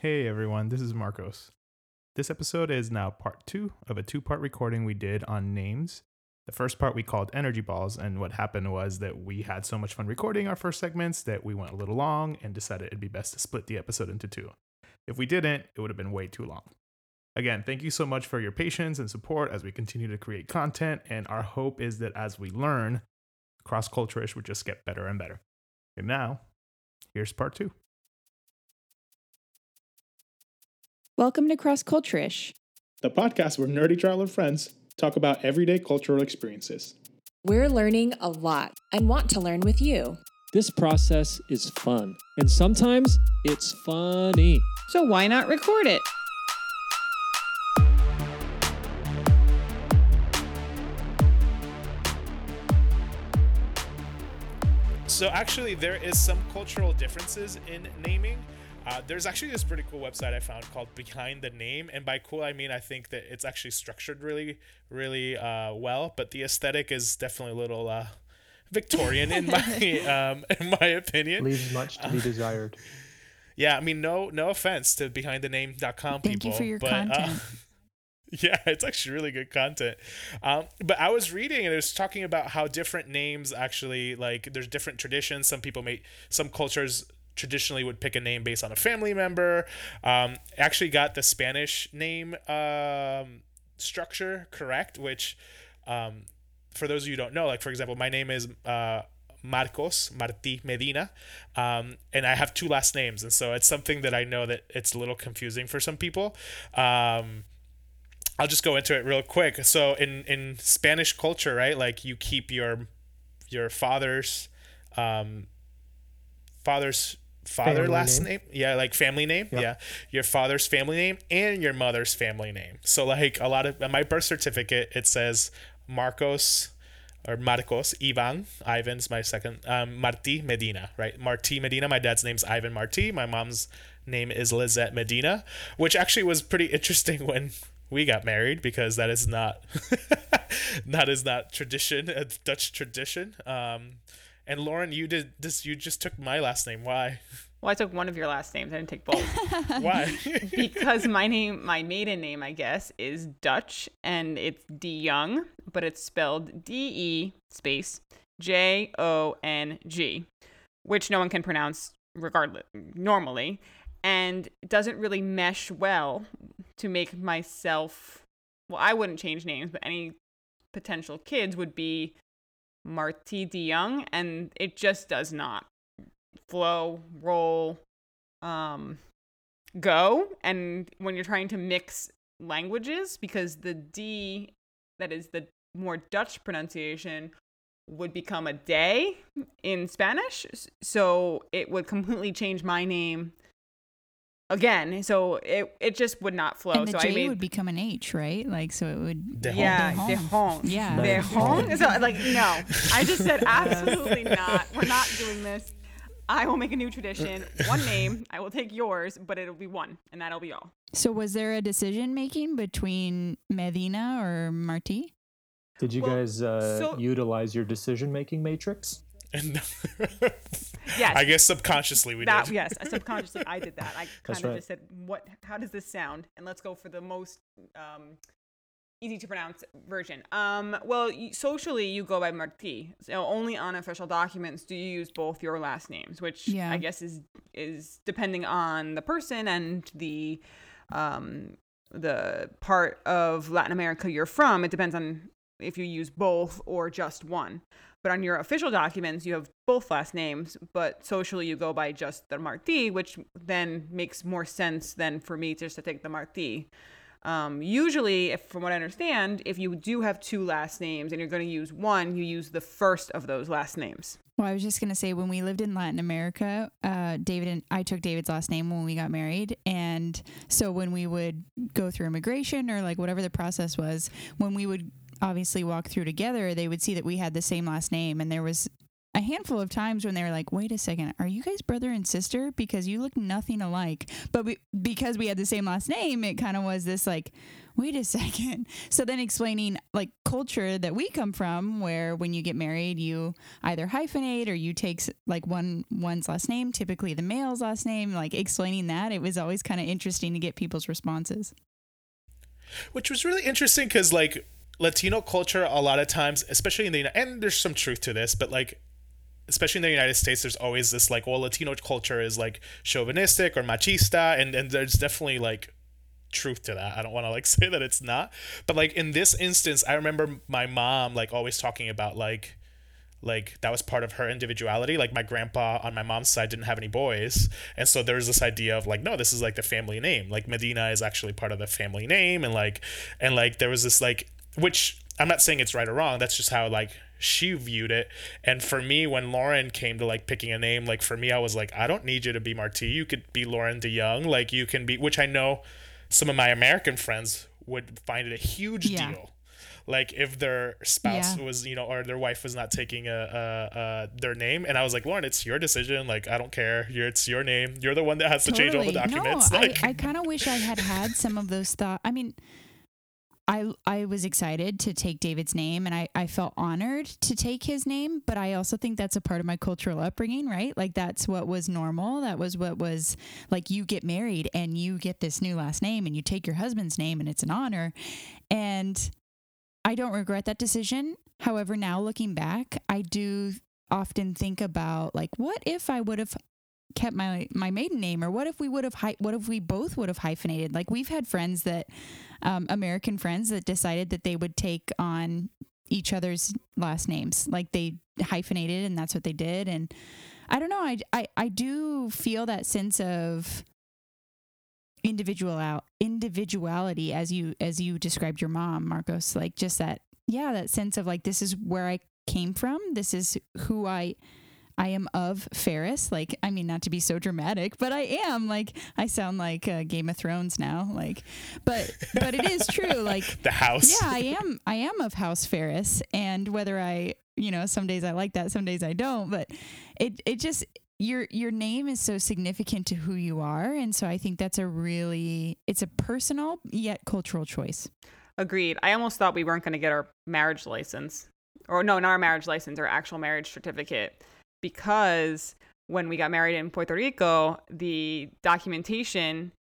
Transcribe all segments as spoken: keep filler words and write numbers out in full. Hey everyone, this is Marcos. This episode is now part two of a two-part recording we did on names. The first part we called Energy Balls, and what happened was that we had so much fun recording our first segments that we went a little long and decided it'd be best to split the episode into two. If we didn't, it would have been way too long. Again, thank you so much for your patience and support as we continue to create content, and our hope is that as we learn, Cross Culturish would just get better and better. And now, here's part two. Welcome to Cross Culturish, the podcast where nerdy traveler friends talk about everyday cultural experiences. We're learning a lot and want to learn with you. This process is fun, and sometimes it's funny. So why not record it? So actually, there is some cultural differences in naming. Uh, there's actually this pretty cool website I found called Behind the Name, and by cool I mean I think that it's actually structured really, really uh, well. But the aesthetic is definitely a little uh, Victorian in my um, in my opinion. Leaves much to be uh, desired. Yeah, I mean, no, no offense to Behind The Name dot com people. Thank you for your but, content. Uh, yeah, it's actually really good content. Um, but I was reading and it was talking about how different names actually, like, there's different traditions. Some people make some cultures. Traditionally would pick a name based on a family member. Um, actually got the Spanish name um, structure correct, which um, for those of you who don't know, like, for example, my name is uh, Marcos Martí Medina, um, and I have two last names. And so it's something that I know that it's a little confusing for some people. Um, I'll just go into it real quick. So in, in Spanish culture, right, like you keep your your father's um, father's father family last name. name yeah like family name yep. yeah your father's family name and your mother's family name. So like a lot of my birth certificate, it says Marcos or Marcos Ivan Ivan's my second um Martí Medina, right? Martí Medina. My dad's name's Ivan Martí, my mom's name is Lizette Medina, which actually was pretty interesting when we got married, because that is not that is not tradition, a Dutch tradition. um And Lauren, you did this. You just took my last name. Why? Well, I took one of your last names. I didn't take both. Why? Because my name, my maiden name, I guess, is Dutch, and it's De Jong, but it's spelled D E space J O N G, which no one can pronounce regardless normally, and it doesn't really mesh well to make myself. Well, I wouldn't change names, but any potential kids would be Martí De Jong, and it just does not flow, roll, um, go. And when you're trying to mix languages, because the D, that is the more Dutch pronunciation, would become a day in Spanish, so it would completely change my name again. So it it just would not flow. And the so J I made, would become an H, right? Like, so it would. De Jong. Yeah, De Jong. Yeah, De Jong. So, like, no, I just said absolutely not. We're not doing this. I will make a new tradition. One name. I will take yours, but it'll be one, and that'll be all. So was there a decision making between Medina or Martí? Did you well, guys uh, so- utilize your decision making matrix? And yes, I guess subconsciously we that, did. Yes, subconsciously I did that. I kind That's of right. just said, "What? How does this sound?" And let's go for the most um, easy to pronounce version. Um, well, socially, you go by Martí. So only on official documents do you use both your last names, which yeah. I guess is is depending on the person and the um, the part of Latin America you're from. It depends on if you use both or just one. But on your official documents, you have both last names, but socially you go by just the Martí, which then makes more sense than for me just to take the Martí. Um, usually, if, from what I understand, if you do have two last names and you're going to use one, you use the first of those last names. Well, I was just going to say, when we lived in Latin America, uh, David and I took David's last name when we got married. And so when we would go through immigration or like whatever the process was, when we would obviously walk through together, they would see that we had the same last name. And there was a handful of times when they were like, wait a second, are you guys brother and sister? Because you look nothing alike. But we, because we had the same last name, it kind of was this like, wait a second. So then explaining like culture that we come from, where when you get married, you either hyphenate or you take like one one's last name, typically the male's last name, like explaining that. It was always kind of interesting to get people's responses. Which was really interesting because like Latino culture, a lot of times, especially in the, and there's some truth to this, but like, especially in the United States, there's always this like, well, Latino culture is like chauvinistic or machista. And, and there's definitely like truth to that. I don't want to like say that it's not, but like in this instance, I remember my mom like always talking about like, like that was part of her individuality. Like my grandpa on my mom's side didn't have any boys. And so there's this idea of like, no, this is like the family name. Like Medina is actually part of the family name. And like, and like, there was this like, which I'm not saying it's right or wrong. That's just how like she viewed it. And for me, when Lauren came to like picking a name, like for me, I was like, I don't need you to be Martí. You could be Lauren De Jong. Like you can be, which I know some of my American friends would find it a huge yeah. deal. Like if their spouse yeah. was, you know, or their wife was not taking a, a, a their name. And I was like, Lauren, it's your decision. Like, I don't care. You're, it's your name. You're the one that has totally. to change all the documents. No, like, I, I kind of wish I had had some of those thoughts. I mean, I I was excited to take David's name, and I, I felt honored to take his name, but I also think that's a part of my cultural upbringing, right? Like that's what was normal. That was what was like, you get married and you get this new last name and you take your husband's name and it's an honor. And I don't regret that decision. However, now looking back, I do often think about like, what if I would have kept my my maiden name, or what if we would have hy- what if we both would have hyphenated? Like we've had friends that um American friends that decided that they would take on each other's last names, like they hyphenated and that's what they did. And I don't know, I I, I do feel that sense of individual individuality as you as you described your mom, Marcos, like just that yeah that sense of like, this is where I came from, this is who I I am of Ferris. Like, I mean, not to be so dramatic, but I am. Like, I sound like uh, Game of Thrones now. Like, but but it is true. Like the house. Yeah, I am. I am of House Ferris. And whether I, you know, some days I like that, some days I don't. But it it just your your name is so significant to who you are, and so I think that's a really it's a personal yet cultural choice. Agreed. I almost thought we weren't going to get our marriage license, or no, not our marriage license, our actual marriage certificate. Because when we got married in Puerto Rico, the documentation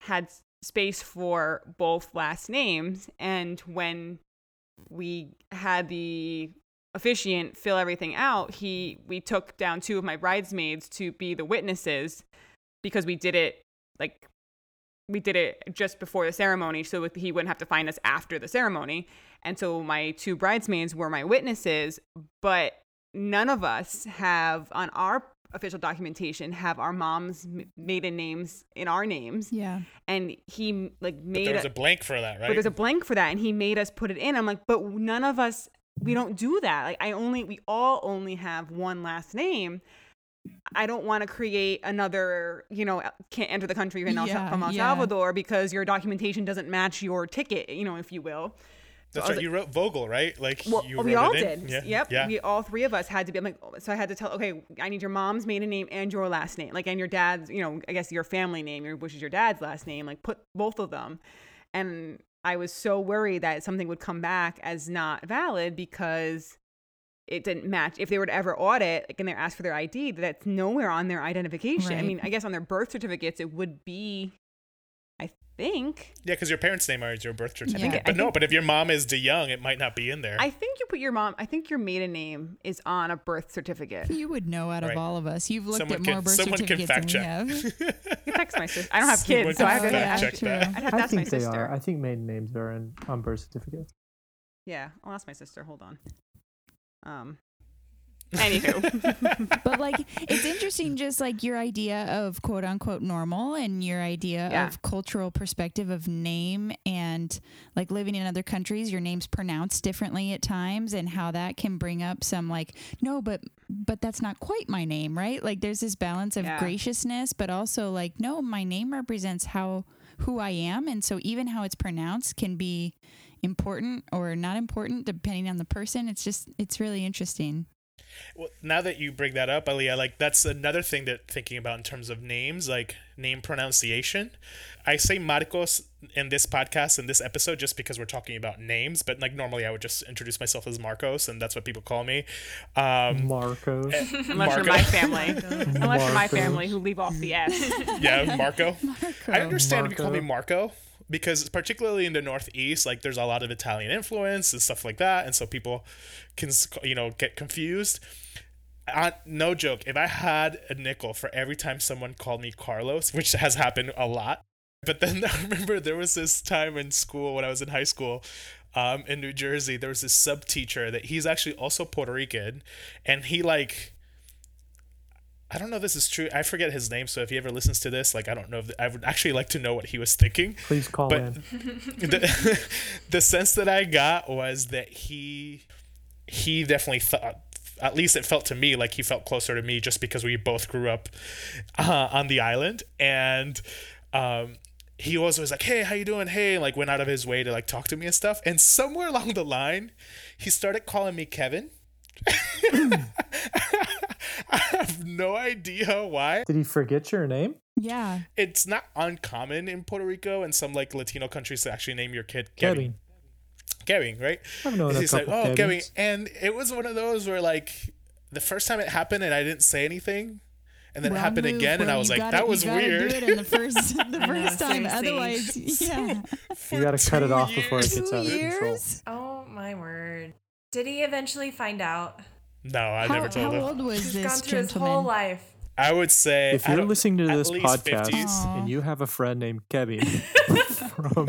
had space for both last names. And when we had the officiant fill everything out, he we took down two of my bridesmaids to be the witnesses, because we did it like we did it just before the ceremony, so he wouldn't have to find us after the ceremony. And so my two bridesmaids were my witnesses, but none of us have on our official documentation have our mom's maiden names in our names. Yeah. And he like made but there's a, a blank for that, right? But there's a blank for that. And he made us put it in. I'm like, but none of us, we don't do that. Like I only, we all only have one last name. I don't want to create another, you know, can't enter the country even yeah, from El yeah. Salvador because your documentation doesn't match your ticket, you know, if you will. That's right. Like, you wrote Vogel, right? Like well, you we wrote all did. Yeah. Yep. Yeah. We all three of us had to be. I'm like, so I had to tell. Okay, I need your mom's maiden name and your last name, like, and your dad's. You know, I guess your family name, your, which is your dad's last name. Like, put both of them. And I was so worried that something would come back as not valid because it didn't match. If they were to ever audit, like, and they asked for their I D, that's nowhere on their identification. Right. I mean, I guess on their birth certificates, it would be. I think. Yeah, because your parents' name is your birth certificate. Yeah. But no, but if your mom is De Jong, it might not be in there. I think you put your mom, I think your maiden name is on a birth certificate. You would know out of right. all of us. You've looked someone at more can, birth certificates than check. We have. You text my sister. I don't have someone kids, so I have to fact check that. I'd have to I ask think my they sister. Are. I think maiden names are in, on birth certificates. Yeah, I'll ask my sister. Hold on. Um. Anywho. But like, it's interesting, just like your idea of quote unquote normal and your idea yeah. of cultural perspective of name, and like living in other countries, your name's pronounced differently at times, and how that can bring up some like, no, but, but that's not quite my name, right? Like there's this balance of yeah. graciousness, but also like, no, my name represents how, who I am. And so even how it's pronounced can be important or not important depending on the person. It's just, it's really interesting. Well, now that you bring that up, Aliyah, like that's another thing that thinking about in terms of names, like name pronunciation. I say Marcos in this podcast, in this episode, just because we're talking about names, but like normally I would just introduce myself as Marcos, and that's what people call me. Um, Marcos. Uh, Unless Marco. You're my family. Unless Marcos. You're my family who leave off the S. Yeah, Marco. Marco. I understand Marco. If you call me Marco. Because particularly in the Northeast, like there's a lot of Italian influence and stuff like that. And so people can, you know, get confused. I, no joke. If I had a nickel for every time someone called me Carlos, which has happened a lot. But then I remember there was this time in school when I was in high school um, in New Jersey, there was this sub teacher that he's actually also Puerto Rican. And he like... I don't know if this is true. I forget his name. So if he ever listens to this, like, I don't know. If the, I would actually like to know what he was thinking. Please call but in. The, the sense that I got was that he, he definitely thought, at least it felt to me like he felt closer to me just because we both grew up uh, on the island. And, um, he was always like, hey, how you doing? Hey, like went out of his way to like talk to me and stuff. And somewhere along the line, he started calling me Kevin. I have no idea why. Did he forget your name? Yeah. It's not uncommon in Puerto Rico and some like Latino countries to actually name your kid Kevin. Kevin, right? I've known a couple of Kevins. Oh, Kevin. And it was one of those where like the first time it happened and I didn't say anything. And then Wrong it happened again, and I was like, gotta, "That was you weird." Do it in the first, the first time, otherwise, yeah. So you got to cut it off years. Before it gets two out years? Of control. Oh my word! Did he eventually find out? No, I how, never told how him. How old was this gone through gentleman? His whole life. I would say if you're listening to this podcast fifties. And you have a friend named Kevin from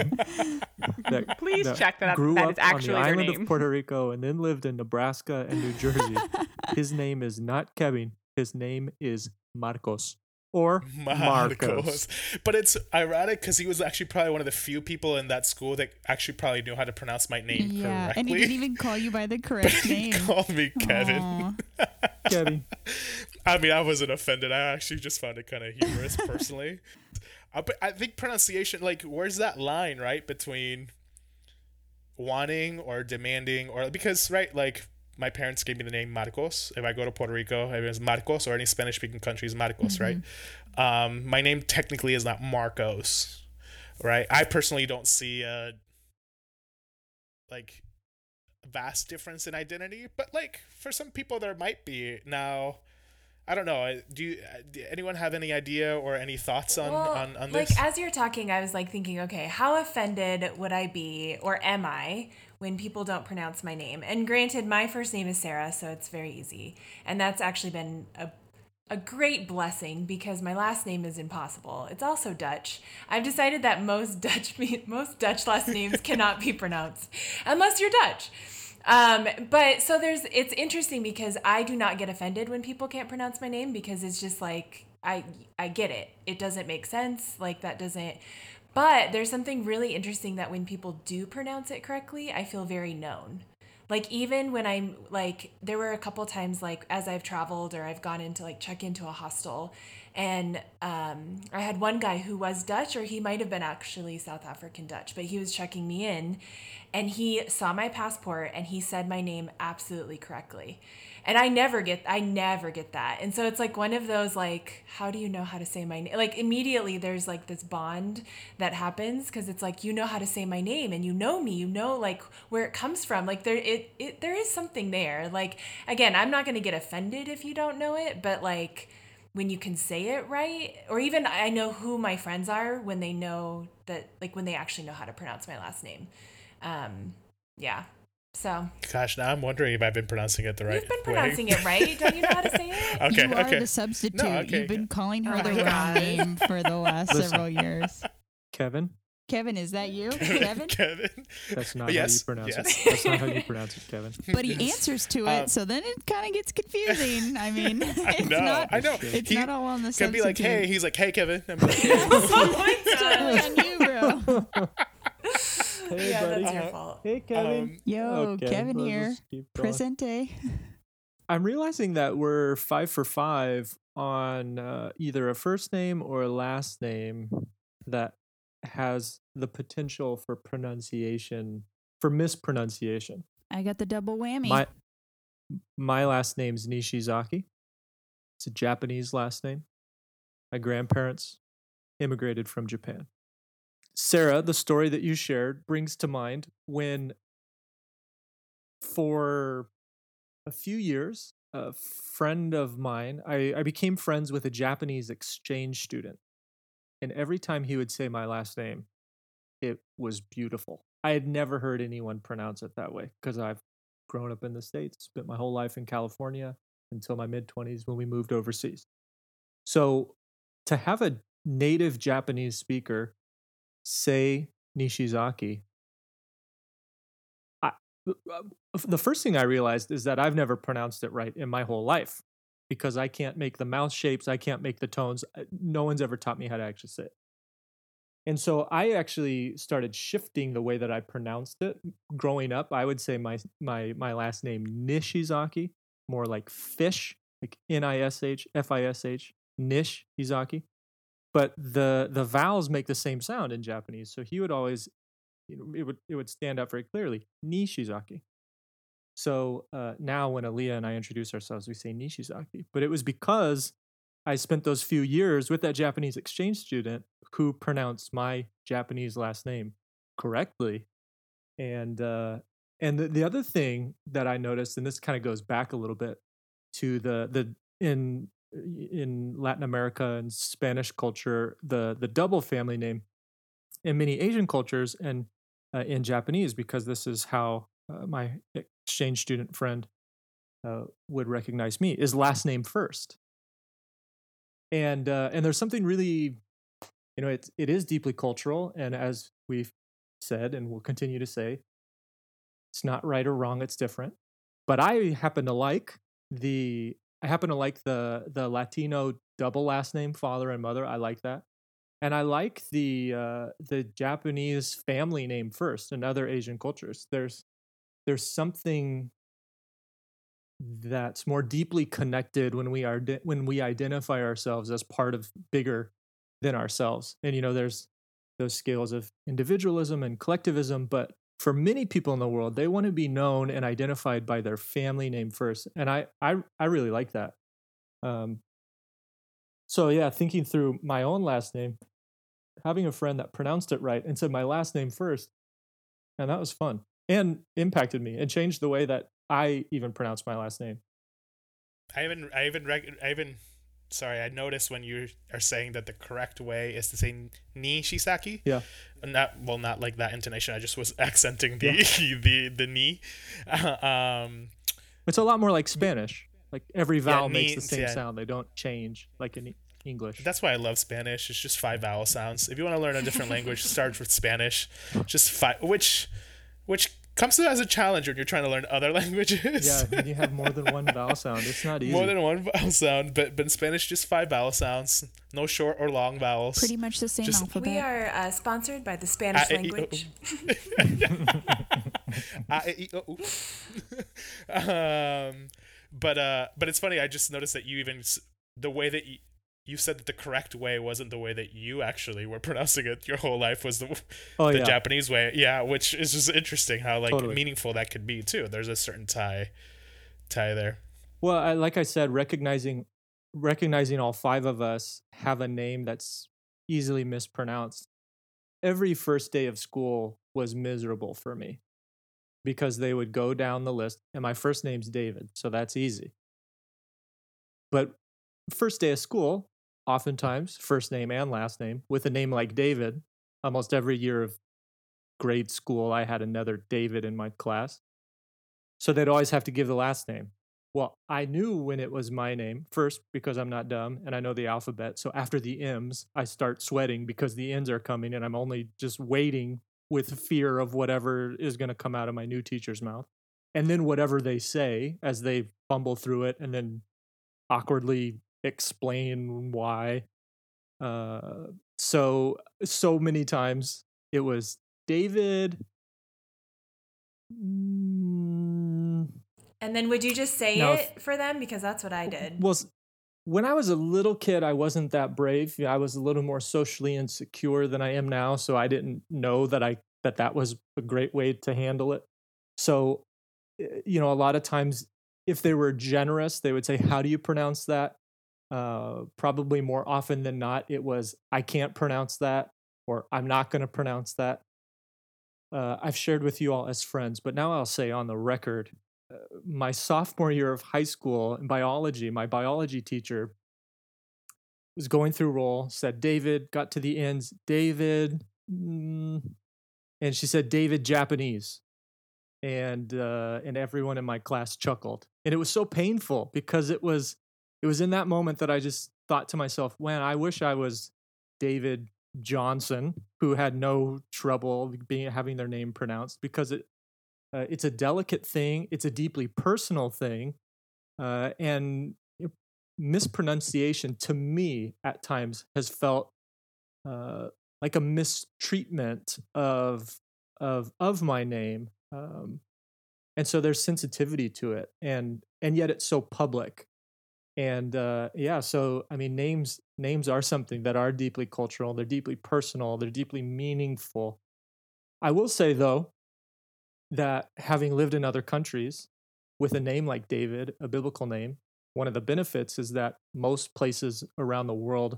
that, please that check that out. Grew that up is actually on the island name. Of Puerto Rico and then lived in Nebraska and New Jersey. His name is not Kevin. His name is Marcos. Or Marcos. Marcos. But it's ironic because he was actually probably one of the few people in that school that actually probably knew how to pronounce my name yeah, correctly. And he didn't even call you by the correct name. He called me Kevin. Kevin. I mean, I wasn't offended. I actually just found it kind of humorous personally. I, but I think pronunciation, like, where's that line, right, between wanting or demanding or because, right, like, my parents gave me the name Marcos. If I go to Puerto Rico, everyone's Marcos, or any Spanish-speaking country is Marcos, mm-hmm. right? Um, my name technically is not Marcos, right? I personally don't see a like vast difference in identity, but like for some people there might be. Now, I don't know. Do you? Do anyone have any idea or any thoughts on well, on, on this? Like as you're talking, I was like thinking, okay, how offended would I be, or am I? When people don't pronounce my name. And granted, my first name is Sarah, so it's very easy. And that's actually been a, a great blessing because my last name is impossible. It's also Dutch. I've decided that most Dutch most Dutch last names cannot be pronounced unless you're Dutch. Um, but so there's it's interesting because I do not get offended when people can't pronounce my name because it's just like I I get it. It doesn't make sense. Like that doesn't But there's something really interesting that when people do pronounce it correctly, I feel very known. Like even when I'm like, there were a couple times like as I've traveled or I've gone into like check into a hostel and um, I had one guy who was Dutch or he might've been actually South African Dutch, but he was checking me in and he saw my passport and he said my name absolutely correctly. And I never get, I never get that. And so it's like one of those, like, how do you know how to say my name? Like immediately there's like this bond that happens because it's like, you know how to say my name and you know me, you know, like where it comes from. Like there, it, it there is something there. Like, again, I'm not going to get offended if you don't know it, but like when you can say it right, or even I know who my friends are when they know that, like when they actually know how to pronounce my last name. Um, yeah. So, gosh, now I'm wondering if I've been pronouncing it the right way. You've been pronouncing way. It right. Don't you know how to say it? okay, you are okay. the substitute. No, okay, You've been calling her oh the wrong name for the last Listen, several years. Kevin? Kevin, is that you? Kevin? Kevin? That's not yes. how you pronounce yes. it. That's not how you pronounce it, Kevin. But he answers to it, um, so then it kind of gets confusing. I mean, it's, no, not, I know. it's he not all on the substitute. Can be like, hey, he's like, hey, Kevin. I'm like, hey. oh, my God. Hey, yeah, buddy. That's your uh, fault. Hey, Kevin. Um, Yo, okay, Kevin we'll here. Presente. I'm realizing that we're five for five on uh, either a first name or a last name that has the potential for pronunciation, for mispronunciation. I got the double whammy. My, my last name's Nishizaki. It's a Japanese last name. My grandparents immigrated from Japan. Sarah, the story that you shared brings to mind when for a few years, a friend of mine, I, I became friends with a Japanese exchange student. And every time he would say my last name, it was beautiful. I had never heard anyone pronounce it that way because I've grown up in the States, spent my whole life in California until my mid-twenties when we moved overseas. So to have a native Japanese speaker say Nishizaki, I, the first thing I realized is that I've never pronounced it right in my whole life because I can't make the mouth shapes, I can't make the tones. No one's ever taught me how to actually say it. And so I actually started shifting the way that I pronounced it. Growing up, I would say my my my last name Nishizaki, more like fish, like N I S H, F I S H, Nishizaki. But the the vowels make the same sound in Japanese, so he would always, you know, it would it would stand out very clearly, Nishizaki. So uh, now when Aaliyah and I introduce ourselves, we say Nishizaki. But it was because I spent those few years with that Japanese exchange student who pronounced my Japanese last name correctly. And uh, and the, the other thing that I noticed, and this kind of goes back a little bit to the the in in Latin America and Spanish culture, the the double family name in many Asian cultures and uh, in Japanese, because this is how uh, my exchange student friend uh, would recognize me, is last name first. And uh, and there's something really, you know, it it is deeply cultural. And as we've said, and we'll continue to say, it's not right or wrong. It's different. But I happen to like the I happen to like the the Latino double last name, father and mother. I like that, and I like the uh, the Japanese family name first. In other Asian cultures, there's there's something that's more deeply connected when we are when we identify ourselves as part of bigger than ourselves. And you know, there's those scales of individualism and collectivism, but for many people in the world, they want to be known and identified by their family name first. And I I, I really like that. Um, so yeah, thinking through my own last name, having a friend that pronounced it right and said my last name first, and that was fun and impacted me and changed the way that I even pronounce my last name. I even, I even, rec- I even, sorry, I noticed when you are saying that the correct way is to say Nishisaki. Yeah. Not, well, not like that intonation. I just was accenting the, yeah. the, the ni. Um, it's a lot more like Spanish. Like every vowel yeah, ni, makes the same yeah. sound. They don't change like in English. That's why I love Spanish. It's just five vowel sounds. If you want to learn a different language, start with Spanish. Just five, which, which, comes to that as a challenge when you're trying to learn other languages. Yeah, when you have more than one vowel sound, it's not easy. More than one vowel sound, but, but in Spanish, just five vowel sounds. No short or long vowels. Pretty much the same just, alphabet. We are uh, sponsored by the Spanish I, language. I, um, but uh, but it's funny, I just noticed that you even, the way that you, you said that the correct way wasn't the way that you actually were pronouncing it your whole life was the, oh, the yeah. Japanese way. Yeah, which is just interesting how like totally. meaningful that could be too. There's a certain tie tie there. Well, I, like I said, recognizing recognizing all five of us have a name that's easily mispronounced. Every first day of school was miserable for me because they would go down the list and my first name's David, so that's easy. But first day of school, oftentimes first name and last name with a name like David. Almost every year of grade school, I had another David in my class. So they'd always have to give the last name. Well, I knew when it was my name first because I'm not dumb and I know the alphabet. So after the M's, I start sweating because the N's are coming and I'm only just waiting with fear of whatever is going to come out of my new teacher's mouth. And then whatever they say as they fumble through it and then awkwardly explain why. Uh, so, so many times it was David. Mm. And then would you just say now, it if, for them? Because that's what I did. Well, when I was a little kid, I wasn't that brave. I was a little more socially insecure than I am now. So I didn't know that I, that that was a great way to handle it. So, you know, a lot of times If they were generous, they would say, how do you pronounce that? Uh, probably more often than not, it was, I can't pronounce that, or I'm not going to pronounce that. Uh, I've shared with you all as friends, but now I'll say on the record, uh, my sophomore year of high school in biology, my biology teacher was going through roll, said, David, got to the ends, David, mm, and she said, David, Japanese. And uh, and everyone in my class chuckled. And it was so painful because it was it was in that moment that I just thought to myself, man, I wish I was David Johnson, who had no trouble being having their name pronounced, because it uh, it's a delicate thing. It's a deeply personal thing. Uh, and mispronunciation to me at times has felt uh, like a mistreatment of of of my name. Um, and so there's sensitivity to it, and, and yet it's so public. And, uh, yeah, so, I mean, names, names are something that are deeply cultural. They're deeply personal. They're deeply meaningful. I will say though, that having lived in other countries with a name like David, a biblical name, one of the benefits is that most places around the world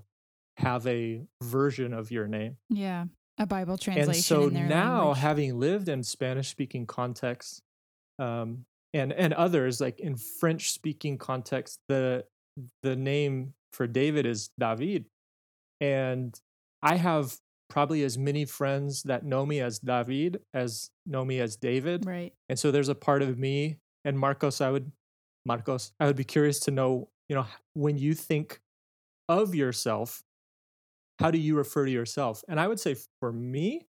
have a version of your name. Yeah. A Bible translation. And so in their now, language. Having lived in Spanish-speaking contexts, um, and and others like in French-speaking contexts, the the name for David is David, and I have probably as many friends that know me as David as know me as David. Right. And so there's a part of me and Marcos. I would Marcos. I would be curious to know, you know, when you think of yourself, how do you refer to yourself? And I would say for me,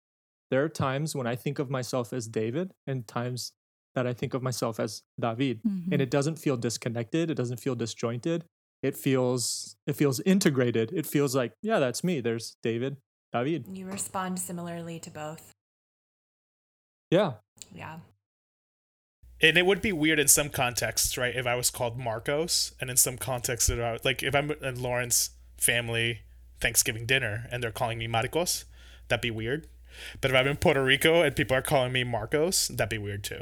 there are times when I think of myself as David and times that I think of myself as David. Mm-hmm. And it doesn't feel disconnected. It doesn't feel disjointed. It feels it feels integrated. It feels like, yeah, that's me. There's David, David. You respond similarly to both. Yeah. Yeah. And it would be weird in some contexts, right? If I was called Marcos, and in some contexts, that I, like if I'm in Lauren's family Thanksgiving dinner and they're calling me Marcos, that'd be weird. But if I'm in Puerto Rico and people are calling me Marcos, that'd be weird too.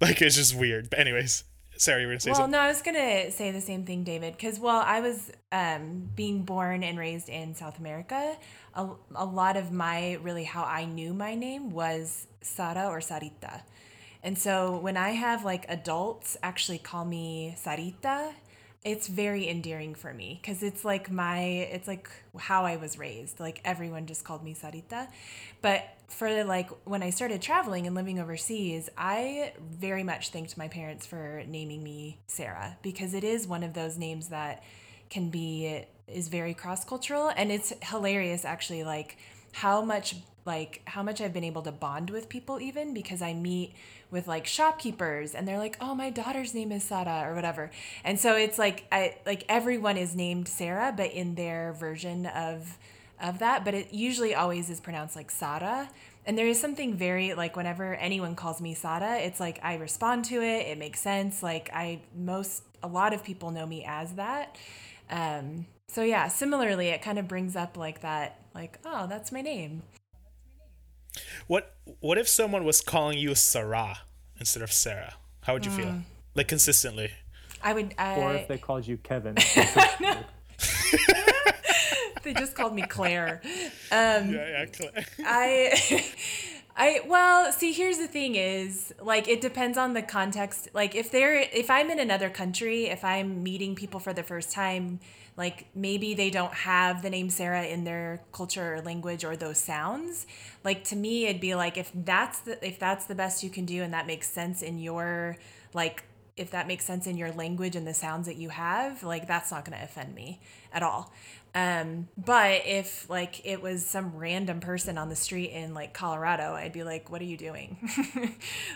Like, it's just weird. But anyways, Sarah, you were gonna say well, something. Well, no, I was gonna say the same thing, David, because well, I was um, being born and raised in South America. A, a lot of my really how I knew my name was Sara or Sarita, and so when I have like adults actually call me Sarita, it's very endearing for me because it's like my, it's like how I was raised. Like everyone just called me Sarita. But for like when I started traveling and living overseas, I very much thanked my parents for naming me Sarah, because it is one of those names that can be, is very cross-cultural. And it's hilarious actually, like how much like how much I've been able to bond with people, even because I meet with like shopkeepers and they're like, oh, my daughter's name is Sara or whatever. And so it's like, I, like everyone is named Sarah, but in their version of, of that, but it usually always is pronounced like Sara. And there is something very like whenever anyone calls me Sara, it's like, I respond to it. It makes sense. Like I, most, a lot of people know me as that. Um, so yeah, similarly, it kind of brings up like that, like, oh, that's my name. What what if someone was calling you Sarah instead of Sarah? How would you mm. feel? Like consistently? I would. I... Or if they called you Kevin. They just called me Claire. Um, yeah, yeah, Claire. I, I. Well, see, here's the thing: is like it depends on the context. Like if they're if I'm in another country, if I'm meeting people for the first time, like maybe they don't have the name Sarah in their culture or language or those sounds. Like to me, it'd be like, if that's the, if that's the best you can do and that makes sense in your, like, if that makes sense in your language and the sounds that you have, like that's not going to offend me at all. Um, but if like it was some random person on the street in like Colorado, I'd be like, what are you doing?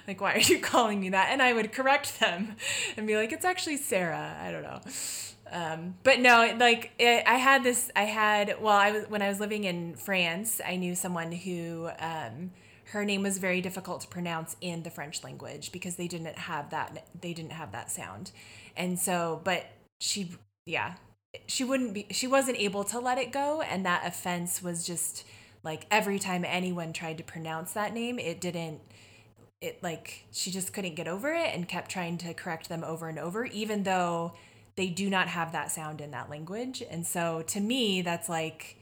Like, why are you calling me that? And I would correct them and be like, it's actually Sarah. I don't know. Um, but no, like it, I had this, I had, well, I was, when I was living in France, I knew someone who, um, her name was very difficult to pronounce in the French language because they didn't have that, they didn't have that sound. And so, but she, yeah, she wouldn't be, she wasn't able to let it go. And that offense was just like, every time anyone tried to pronounce that name, it didn't, it like she just couldn't get over it and kept trying to correct them over and over, even though they do not have that sound in that language. And so to me, that's like,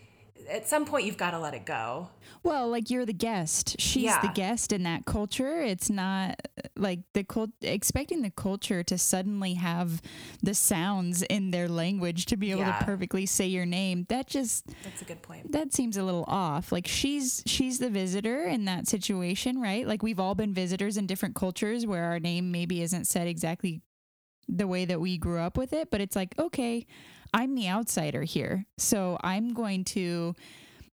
at some point you've got to let it go. Well, like you're the guest. She's yeah. the guest in that culture. It's not like the cult expecting the culture to suddenly have the sounds in their language to be able yeah. to perfectly say your name. That just, that's a good point. That seems a little off. Like she's, she's the visitor in that situation, right? Like we've all been visitors in different cultures where our name maybe isn't said exactly the way that we grew up with it, but it's like, okay, I'm the outsider here. So I'm going to,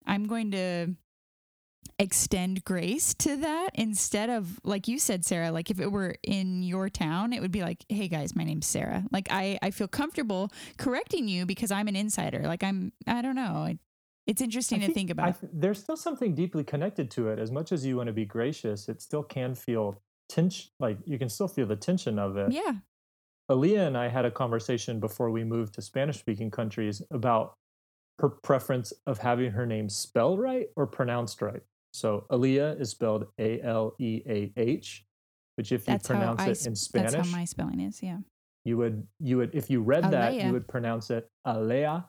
I'm going to extend grace to that instead of, like you said, Sarah, like if it were in your town, it would be like, hey guys, my name's Sarah. Like I, I feel comfortable correcting you because I'm an insider. Like I'm, I don't know. It's interesting I to think, think about. I th- there's still something deeply connected to it. As much as you want to be gracious, it still can feel tension. Like you can still feel the tension of it. Yeah. Aaliyah and I had a conversation before we moved to Spanish-speaking countries about her preference of having her name spelled right or pronounced right. So Aaliyah is spelled A L E A H, which if that's you pronounce it I, in Spanish, that's how my spelling is. Yeah, you would you would if you read Aaliyah. That you would pronounce it Aaliyah,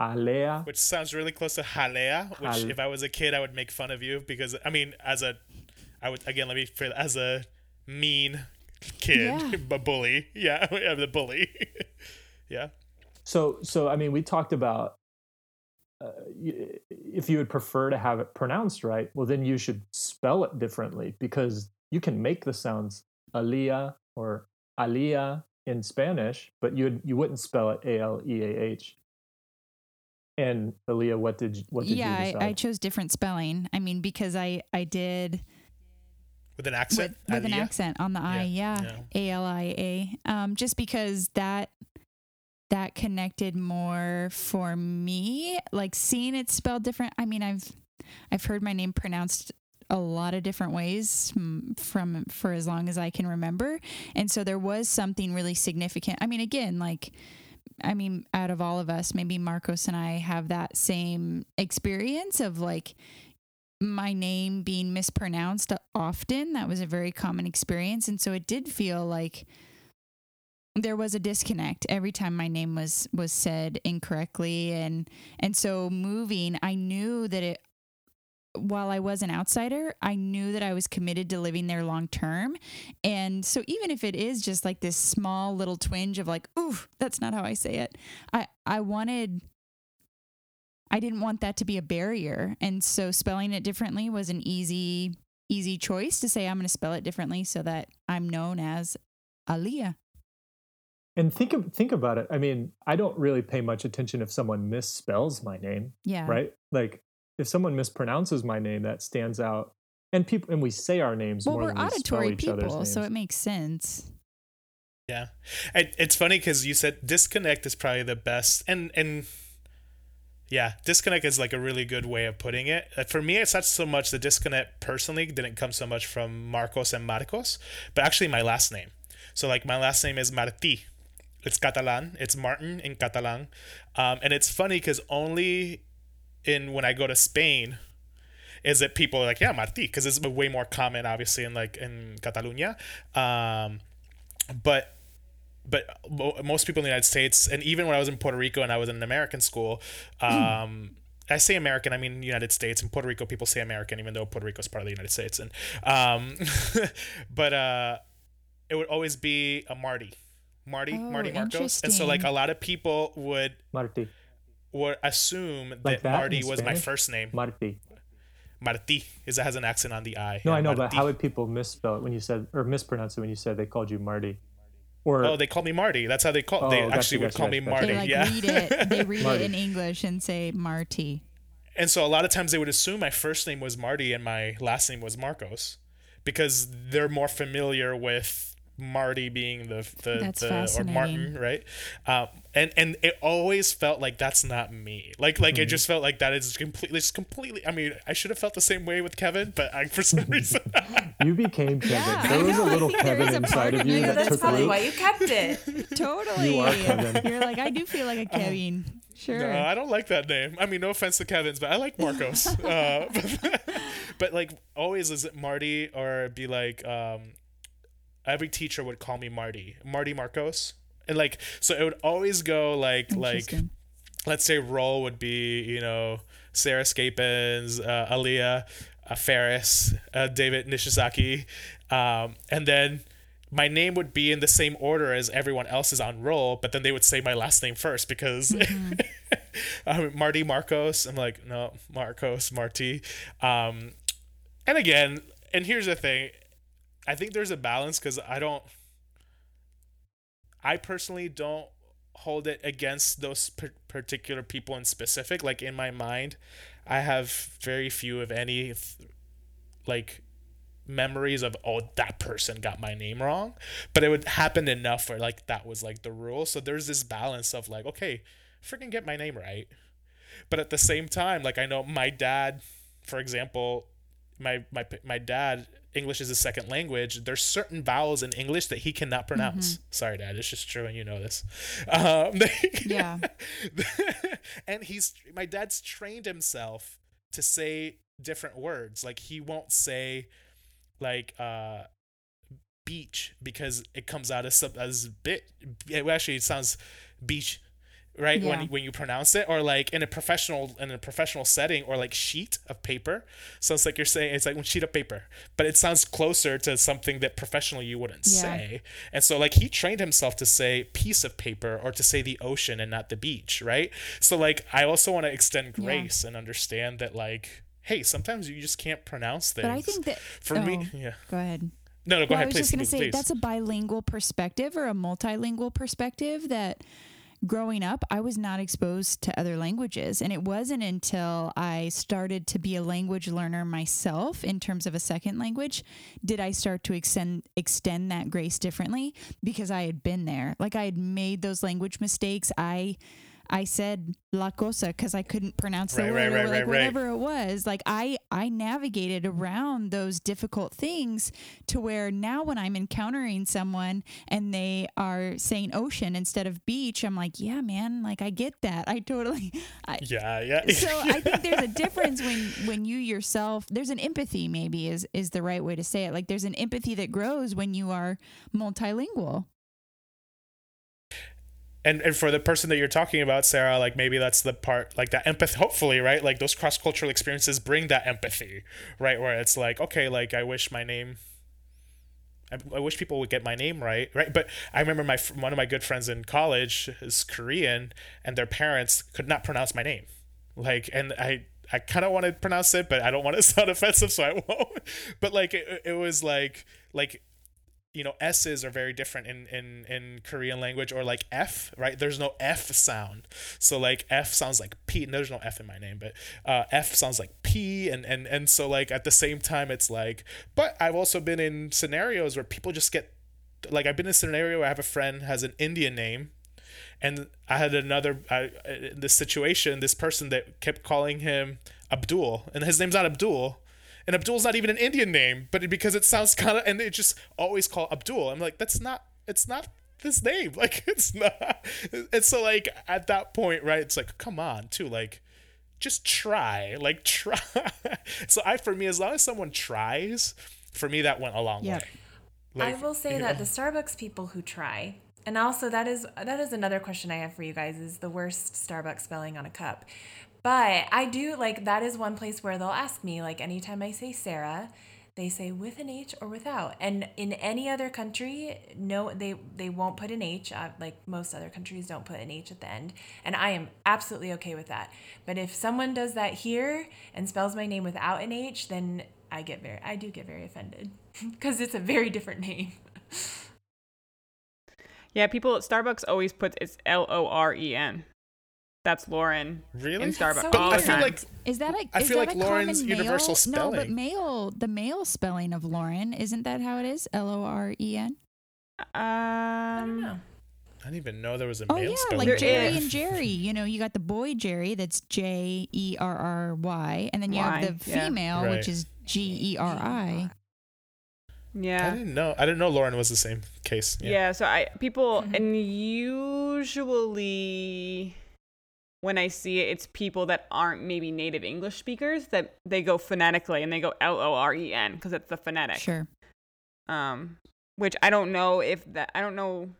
Aaliyah, which sounds really close to Jalea. Which Hale. If I was a kid, I would make fun of you because I mean, as a, I would again let me as a mean. Kid, yeah. a bully, yeah, the bully, yeah. So, so I mean, we talked about uh, if you would prefer to have it pronounced right, well, then you should spell it differently because you can make the sounds Aaliyah or Aaliyah in Spanish, but you you wouldn't spell it A L E A H. And Aaliyah, what did what did yeah, you decide? Yeah, I, I chose different spelling. I mean, because I I did. With an accent? With, with an accent on the I, yeah. yeah. A L I A. Um, just because that that connected more for me, like seeing it spelled different. I mean, I've I've heard my name pronounced a lot of different ways from for as long as I can remember. And so there was something really significant. I mean, again, like, I mean, out of all of us, maybe Marcos and I have that same experience of like, my name being mispronounced often. That was a very common experience. And so it did feel like there was a disconnect every time my name was, was said incorrectly. And, and so moving, I knew that it, while I was an outsider, I knew that I was committed to living there long term. And so even if it is just like this small little twinge of like, ooh, that's not how I say it. I, I wanted, I didn't want that to be a barrier. And so spelling it differently was an easy, easy choice to say, I'm going to spell it differently so that I'm known as Aaliyah. And think of, think about it. I mean, I don't really pay much attention if someone misspells my name. Yeah. Right? Like if someone mispronounces my name, that stands out. And people, and we say our names well, more than we spell each people, other's names. Well, we're auditory people, so it makes sense. Yeah. It, it's funny because you said disconnect is probably the best. And, and, yeah, disconnect is like a really good way of putting it. For me, it's not so much the disconnect personally didn't come so much from Marcos and Marcos, but actually my last name. So like my last name is Martí. It's Catalan. It's Martin in Catalan. Um, and it's funny because only in when I go to Spain is that people are like, yeah, Martí, because it's way more common, obviously, in like in Catalunya. Um, but But most people in the United States, and even when I was in Puerto Rico and I was in an American school, um, mm. I say American, I mean United States. In Puerto Rico, people say American, even though Puerto Rico is part of the United States. And um, but uh, it would always be a Marty, Marty, oh, Marty Marcos. And so like a lot of people would Marty. would assume like that, that Marty was my first name. Marty. Martí is it has an accent on the I. No, I know, Martí. But how would people misspell it when you said or mispronounce it when you said they called you Marty? Or, oh, they called me Marty. That's how they call. Oh, they actually would call me Marty. They like, yeah. read it. They read it in English and say Marty. And so a lot of times they would assume my first name was Marty and my last name was Marcos, because they're more familiar with Marty being the the, that's the fascinating. Or Martin, right? Um, and and it always felt like that's not me. Like like mm-hmm. it just felt like that is completely just completely. I mean, I should have felt the same way with Kevin, but I, for some reason, you became Kevin. Yeah, there I was know, a little Kevin inside of you. That that's took probably root. Why you kept it. Totally, you are Kevin. You're like I do feel like a Kevin. Uh, sure. No, I don't like that name. I mean, no offense to Kevin's, but I like Marcos. uh, but, But like always is it Marty, or be like um every teacher would call me Marty, Marty Marcos. And like, so it would always go like, like, let's say role would be, you know, Sarah Scapins, uh, Aaliyah, uh, Ferris, uh, David Nishizaki. Um, and then my name would be in the same order as everyone else's on roll, but then they would say my last name first because mm-hmm. um, Marty Marcos. I'm like, no, Marcos, Martí. Um, and again, and here's the thing. I think there's a balance because I don't, I personally don't hold it against those p- particular people in specific. Like in my mind, I have very few, if any, like memories of, oh, that person got my name wrong, but it would happen enough where like that was like the rule. So there's this balance of like, okay, freaking get my name right. But at the same time, like I know my dad, for example, my my my dad, English is his second language. There's certain vowels in English that he cannot pronounce. Mm-hmm. Sorry, Dad, it's just true, and you know this. Um, yeah. And he's my dad's trained himself to say different words. Like he won't say, like uh, beach because it comes out as as bit. It actually it sounds beach. Right. Yeah. When, when you pronounce it, or like in a professional, in a professional setting, or like sheet of paper. So it's like you're saying, it's like one sheet of paper, but it sounds closer to something that professionally you wouldn't yeah. say. And so like he trained himself to say piece of paper, or to say the ocean and not the beach. Right. So like, I also want to extend grace yeah. and understand that like, hey, sometimes you just can't pronounce things. But I think that for oh, me, yeah, go ahead. No, no, go no, ahead. I was please, just going to say please. That's a bilingual perspective or a multilingual perspective that, growing up, I was not exposed to other languages, and it wasn't until I started to be a language learner myself in terms of a second language did I start to extend extend that grace differently, because I had been there. Like I had made those language mistakes. I I said la cosa because I couldn't pronounce the right, word, right, right, or like right, whatever right. it was. Like I, I navigated around those difficult things to where now when I'm encountering someone and they are saying ocean instead of beach, I'm like, yeah, man, like I get that. I totally. I, yeah, yeah. So I think there's a difference when, when you yourself, there's an empathy maybe is, is the right way to say it. Like there's an empathy that grows when you are multilingual. And and for the person that you're talking about, Sarah, like maybe that's the part, like that empathy, hopefully, right? Like those cross-cultural experiences bring that empathy, right? Where it's like, okay, like I wish my name, I, I wish people would get my name right, right? But I remember my one of my good friends in college is Korean, and their parents could not pronounce my name. Like, and I, I kind of want to pronounce it, but I don't want to sound offensive, so I won't. But like, it, it was like, like, you know, S's are very different in, in, in Korean language, or like F, right? There's no F sound. So like F sounds like P, and there's no F in my name, but uh, F sounds like P. And, and, and so like at the same time, it's like, but I've also been in scenarios where people just get, like I've been in a scenario where I have a friend has an Indian name, and I had another, I, in this situation, this person that kept calling him Abdul, and his name's not Abdul. And Abdul's not even an Indian name, but it, because it sounds kind of, and they just always call Abdul. I'm like, that's not, it's not this name. Like, it's not. And so, like, at that point, right, it's like, come on, too. Like, just try. Like, try. So, I, for me, as long as someone tries, for me, that went a long yep. way. Like, I will say that know. the Starbucks people who try, and also that is that is another question I have for you guys, is the worst Starbucks spelling on a cup. But I do, like, that is one place where they'll ask me, like, anytime I say Sarah, they say with an H or without. And in any other country, no, they, they won't put an H. Uh, like, most other countries don't put an H at the end. And I am absolutely okay with that. But if someone does that here and spells my name without an H, then I get very, I do get very offended because it's a very different name. Yeah, people at Starbucks always put, it's L O R E N. That's Lauren. Really? In Starbucks. So all I the feel time. Like, is that a, I is feel that like a Lauren's universal spelling. No, but male, the male spelling of Lauren, isn't that how it is? L O R E N? Um, I don't know. I didn't even know there was a oh, male yeah, spelling. Oh, yeah, like Jerry and Jerry. You know, you got the boy Jerry, that's J E R R Y, and then you y, have the yeah. female, right. which is G E R I. Yeah. I didn't know. I didn't know Lauren was the same case. Yeah, yeah so I people, mm-hmm. and usually... when I see it, it's people that aren't maybe native English speakers that they go phonetically and they go L O R E N because it's the phonetic. Sure. Um, which I don't know if that, I don't know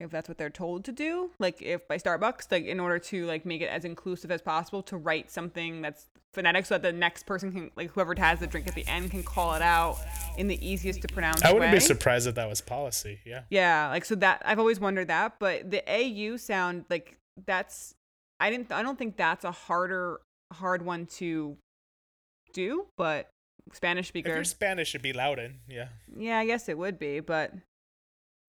if that's what they're told to do. Like if by Starbucks, like in order to like make it as inclusive as possible to write something that's phonetic so that the next person can, like whoever has the drink at the end, can call it out in the easiest to pronounce way. I wouldn't way. be surprised if that was policy. Yeah. Yeah. Like, so that I've always wondered that, but the A U sound, like that's, I didn't, I don't think that's a harder, hard one to do, but Spanish speaker. If you're Spanish, it'd be Loudon. Yeah. Yeah. I guess it would be, but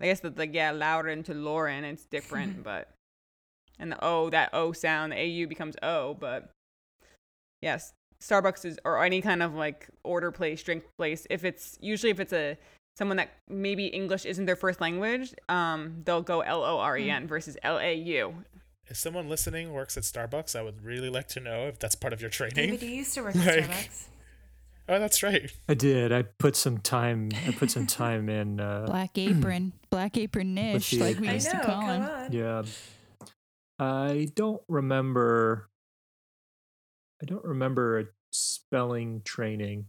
I guess that like, yeah, Loudon to Lauren, it's different, but, and the O, that O sound, the A U becomes O, but yes, Starbucks is, or any kind of like order place, drink place. If it's usually, if it's a, someone that maybe English isn't their first language, um, they'll go L O R E N mm. versus L A U. If someone listening works at Starbucks, I would really like to know if that's part of your training. Maybe you used to work like, at Starbucks. Oh, that's right. I did. I put some time. I put some time in. Uh, Black Apron, Black Apron-ish, the, like we used know, to call him. Yeah. I don't remember. I don't remember a spelling training.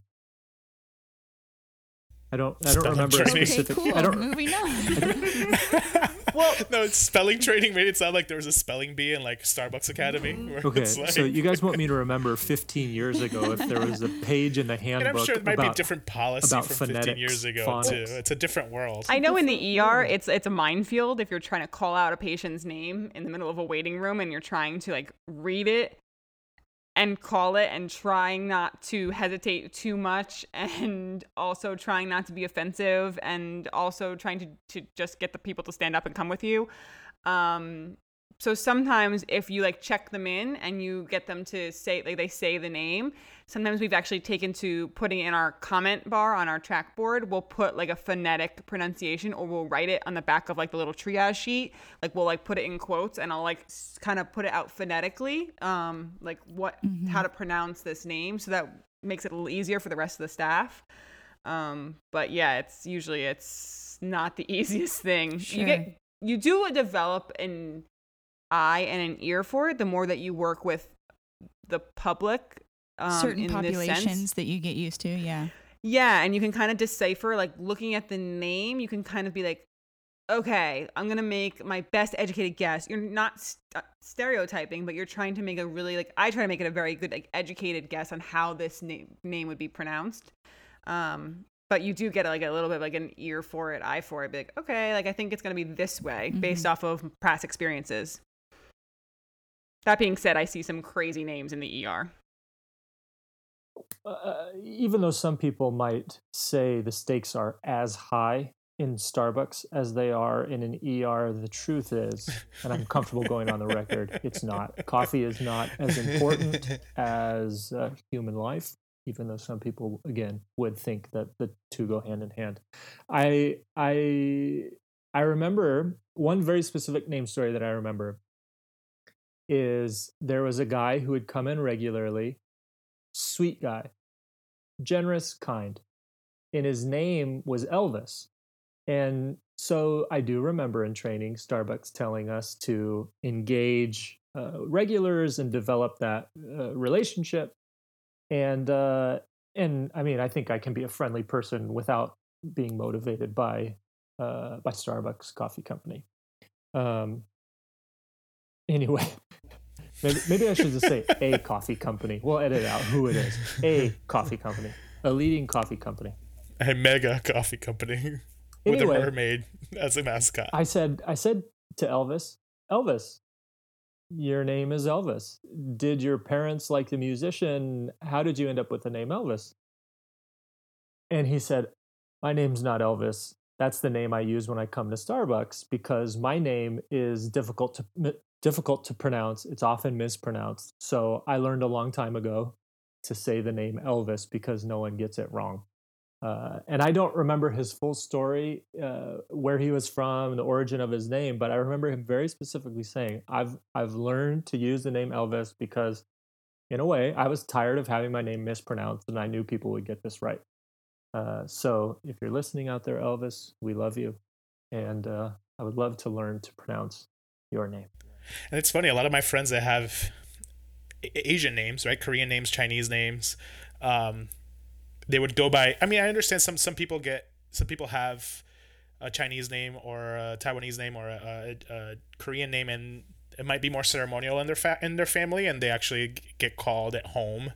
I don't. I don't spelling remember training. A specific. Okay, cool. I don't. Moving on. I don't, well, no. Spelling training made it sound like there was a spelling bee in like Starbucks Academy. Where okay, it's like... so you guys want me to remember fifteen years ago if there was a page in the handbook? And I'm sure it might about, be a different policy from fifteen years ago phonics. Too. It's a different world. I know in the E R, it's it's a minefield if you're trying to call out a patient's name in the middle of a waiting room and you're trying to like read it and call it and trying not to hesitate too much and also trying not to be offensive and also trying to, to just get the people to stand up and come with you. Um, so sometimes if you like check them in and you get them to say, like they say the name, sometimes we've actually taken to putting in our comment bar on our trackboard, we'll put like a phonetic pronunciation or we'll write it on the back of like the little triage sheet. Like we'll like put it in quotes and I'll like s- kind of put it out phonetically, um, like what, mm-hmm. how to pronounce this name. So that makes it a little easier for the rest of the staff. Um, but yeah, it's usually, it's not the easiest thing. Sure. You get, you do develop an eye and an ear for it the more that you work with the public. Um, certain populations that you get used to, yeah. Yeah, and you can kind of decipher, like looking at the name, you can kind of be like, okay, I'm going to make my best educated guess. You're not st- stereotyping, but you're trying to make a really, like, I try to make it a very good, like, educated guess on how this name name would be pronounced. Um, but you do get like a little bit like an ear for it, eye for it, be like, okay, like I think it's going to be this way mm-hmm. based off of past experiences. That being said, I see some crazy names in the E R. Uh, even though some people might say the stakes are as high in Starbucks as they are in an E R, the truth is, and I'm comfortable going on the record, it's not. Coffee is not as important as uh, human life, even though some people, again, would think that the two go hand in hand. I I I remember one very specific name story that I remember is there was a guy who would come in regularly. Sweet guy, generous, kind, and his name was Elvis. And so I do remember in training Starbucks telling us to engage uh, regulars and develop that uh, relationship. And uh, and I mean, I think I can be a friendly person without being motivated by uh, by Starbucks Coffee Company. Um. Anyway. Maybe, maybe I should just say a coffee company. We'll edit out who it is. A coffee company. A leading coffee company. A mega coffee company with anyway, a mermaid as a mascot. I said I said to Elvis, Elvis, your name is Elvis. Did your parents like the musician? How did you end up with the name Elvis? And he said, my name's not Elvis. That's the name I use when I come to Starbucks because my name is difficult to... difficult to pronounce. It's often mispronounced. So I learned a long time ago to say the name Elvis because no one gets it wrong. Uh, and I don't remember his full story, uh, where he was from, the origin of his name, but I remember him very specifically saying, I've I've learned to use the name Elvis because, in a way, I was tired of having my name mispronounced and I knew people would get this right. Uh, so if you're listening out there, Elvis, we love you. And uh, I would love to learn to pronounce your name. And it's funny, a lot of my friends that have Asian names, right? Korean names, Chinese names, um, they would go by, I mean, I understand some, some people get, some people have a Chinese name or a Taiwanese name or a, a, a Korean name, and it might be more ceremonial in their fa- in their family, and they actually get called at home,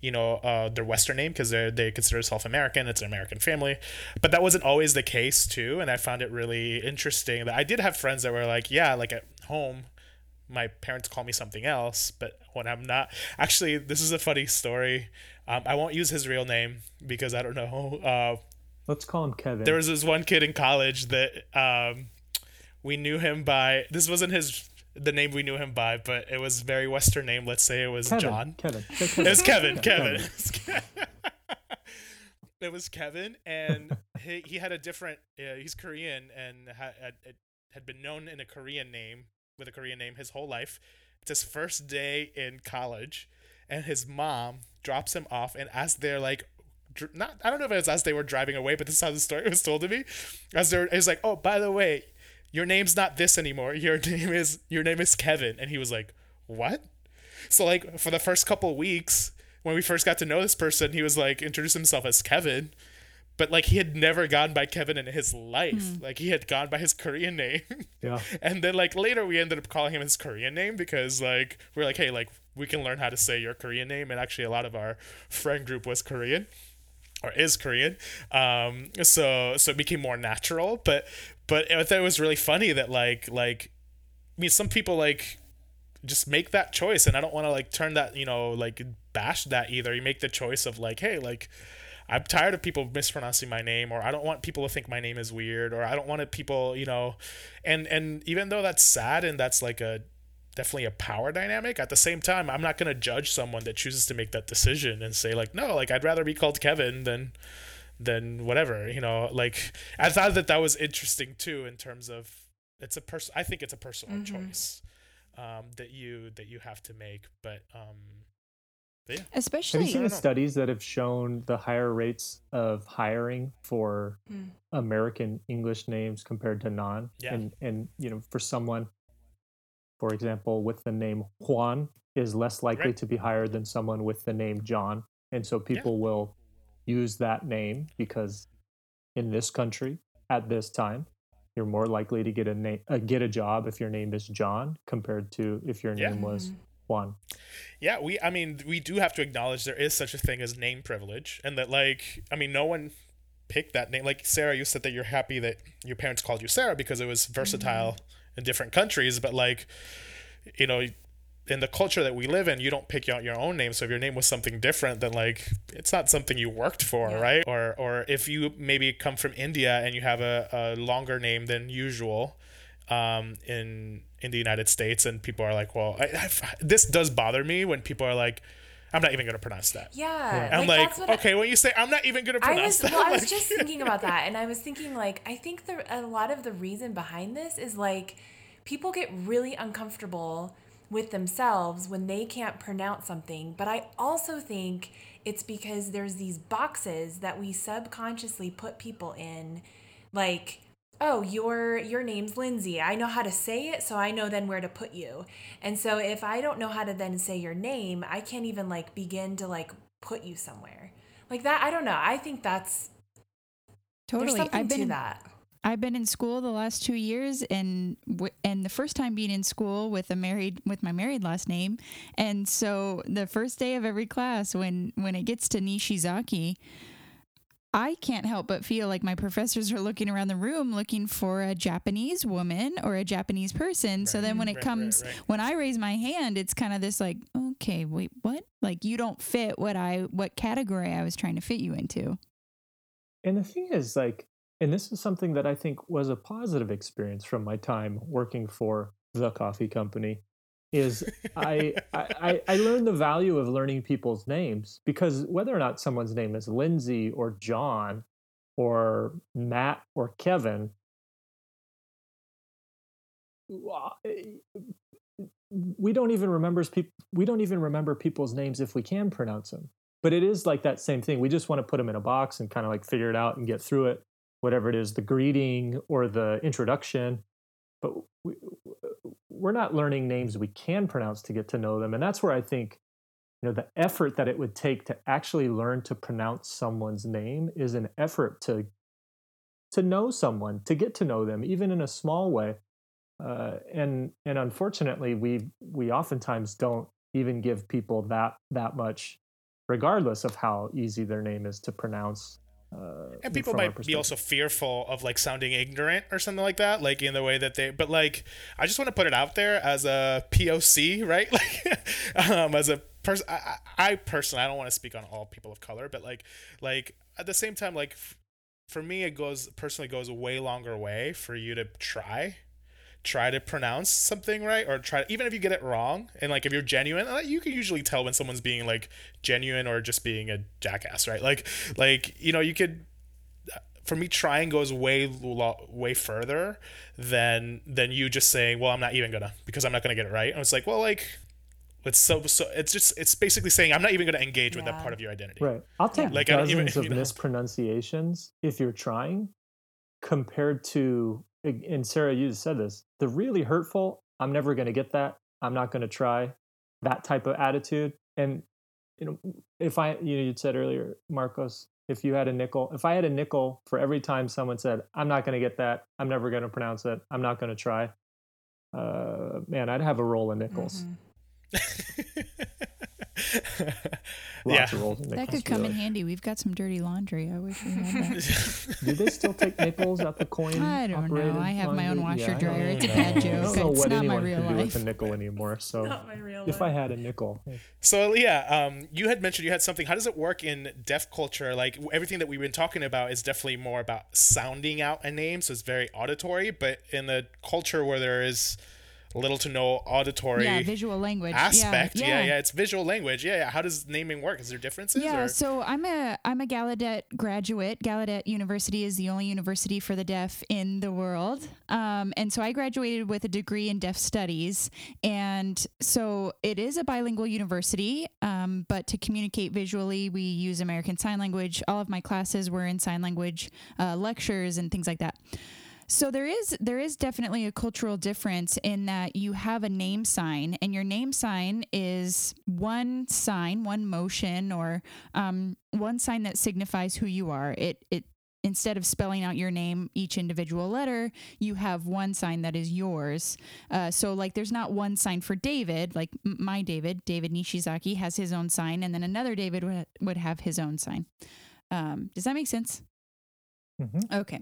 you know, uh, their Western name, because they they consider themselves American. It's an American family. But that wasn't always the case too, and I found it really interesting that I did have friends that were like, yeah, like at home, my parents call me something else, but when I'm not, actually, this is a funny story. Um, I won't use his real name because I don't know. Uh, Let's call him Kevin. There was this one kid in college that um, we knew him by. This wasn't his. The name we knew him by, but it was a very Western name. Let's say it was Kevin, John. Kevin. Kevin. It was Kevin. Kevin. Kevin. It was Kevin, and he he had a different. Uh, he's Korean and had had been known in a Korean name with a Korean name his whole life. It's his first day in college, and his mom drops him off, and as they're like, not I don't know if it was as they were driving away, but this is how the story was told to me. As they're, it's like, oh, by the way, your name's not this anymore. Your name is your name is Kevin. And he was like, what? So like for the first couple of weeks, when we first got to know this person, he was like introduced himself as Kevin. But like he had never gone by Kevin in his life. Mm-hmm. Like he had gone by his Korean name. Yeah. And then like later we ended up calling him his Korean name because like we we're like, hey, like we can learn how to say your Korean name. And actually a lot of our friend group was Korean or is Korean. Um so so it became more natural, but But I thought it was really funny that like like, I mean, some people like just make that choice, and I don't want to like turn that, you know, like bash that either. You make the choice of like, hey, like I'm tired of people mispronouncing my name, or I don't want people to think my name is weird, or I don't want it people, you know, and and even though that's sad and that's like a definitely a power dynamic, at the same time, I'm not gonna judge someone that chooses to make that decision and say like, no, like I'd rather be called Kevin than. Then whatever, you know, like I thought that that was interesting too, in terms of it's a person, I think it's a personal mm-hmm. choice um, that you, that you have to make, but, um, but yeah. Especially have you seen the studies that have shown the higher rates of hiring for mm. American English names compared to non yeah. and, and, you know, for someone, for example, with the name Juan is less likely right. to be hired than someone with the name John. And so people yeah. will use that name because in this country at this time you're more likely to get a name uh, get a job if your name is John compared to if your yeah. name was Juan. Yeah, we I mean we do have to acknowledge there is such a thing as name privilege, and that like I mean no one picked that name. Like Sarah, you said that you're happy that your parents called you Sarah because it was versatile mm-hmm. in different countries, but like you know in the culture that we live in, you don't pick out your own name. So if your name was something different, then like, it's not something you worked for, yeah. right? Or or if you maybe come from India and you have a, a longer name than usual um, in in the United States, and people are like, well, I, I, this does bother me when people are like, I'm not even going to pronounce that. Yeah. yeah. I'm like, like okay, I, when you say I'm not even going to pronounce I was, that. Well, I was like, just thinking about that. And I was thinking like, I think the, a lot of the reason behind this is like, people get really uncomfortable with themselves when they can't pronounce something. But I also think it's because there's these boxes that we subconsciously put people in, like, oh, your your name's Lindsay. I know how to say it, so I know then where to put you. And so if I don't know how to then say your name, I can't even like begin to like put you somewhere. Like that, I don't know. I think that's totally there's something to that. I've been in school the last two years, and w- and the first time being in school with a married with my married last name, and so the first day of every class, when, when it gets to Nishizaki, I can't help but feel like my professors are looking around the room looking for a Japanese woman or a Japanese person. Right, so then when it right, comes, right, right. when I raise my hand, it's kind of this like, okay, wait, what? Like you don't fit what I what category I was trying to fit you into. And the thing is, like. And this is something that I think was a positive experience from my time working for the coffee company is I, I I learned the value of learning people's names, because whether or not someone's name is Lindsay or John or Matt or Kevin, we don't even remember people we don't even remember people's names if we can pronounce them. But it is like that same thing. We just want to put them in a box and kind of like figure it out and get through it. Whatever it is, the greeting or the introduction. but we, we're not learning names we can pronounce to get to know them. And that's where I think, you know, the effort that it would take to actually learn to pronounce someone's name is an effort to to know someone, to get to know them, even in a small way. Uh, and and unfortunately, we we oftentimes don't even give people that that much, regardless of how easy their name is to pronounce. Uh, and people might be also fearful of like sounding ignorant or something like that, like in the way that they, but like, I just want to put it out there as a P O C, right? Like, um, as a person, I, I personally, I don't want to speak on all people of color, but like, like at the same time, like f- for me, it goes personally goes a way longer way for you to try, try to pronounce something right, or try to, even if you get it wrong. And like, if you're genuine, you can usually tell when someone's being like genuine or just being a jackass, right? Like, like, you know, you could, for me, trying goes way, way further than, than you just saying, well, I'm not even gonna, because I'm not gonna get it right. And it's like, well, like, it's so, so it's just, it's basically saying, I'm not even gonna engage yeah. with that part of your identity. Right. I'll take like, dozens even, of you know, mispronunciations if you're trying, compared to, and Sarah, you said this, the really hurtful, I'm never going to get that, I'm not going to try, that type of attitude. And, you know, if I, you know, you said earlier, Marcos, if you had a nickel, if I had a nickel for every time someone said, I'm not going to get that, I'm never going to pronounce it, I'm not going to try, uh, man, I'd have a roll of nickels. Mm-hmm. Lots yeah. of rolls of nickels. That could come really. in handy. We've got some dirty laundry. I wish we had that. Do they still take nickels at the coin? I don't know. I have laundry? my own washer yeah, dryer. It's a bad joke. I don't know it's what not anyone my real can do life. with a nickel anymore. So not my real if life. I had a nickel. So yeah, um, you had mentioned you had something. How does it work in deaf culture? Like everything that we've been talking about is definitely more about sounding out a name, so it's very auditory. But in the culture where there is little to no auditory yeah, visual language aspect. Yeah yeah. yeah, yeah, it's visual language. Yeah, yeah. How does naming work? Is there differences? Yeah, or? so I'm a I'm a Gallaudet graduate. Gallaudet University is the only university for the deaf in the world. Um, and so I graduated with a degree in deaf studies. And so it is a bilingual university, um, but to communicate visually, we use American Sign Language. All of my classes were in sign language uh, lectures and things like that. So there is there is definitely a cultural difference in that you have a name sign, and your name sign is one sign, one motion, or um, one sign that signifies who you are. It it instead of spelling out your name, each individual letter, you have one sign that is yours. Uh, so like there's not one sign for David, like my David, David Nishizaki has his own sign, and then another David w- would have his own sign. Um, does that make sense? Mm-hmm. Okay.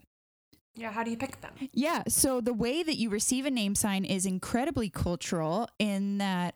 Yeah, how do you pick them? Yeah, so the way that you receive a name sign is incredibly cultural in that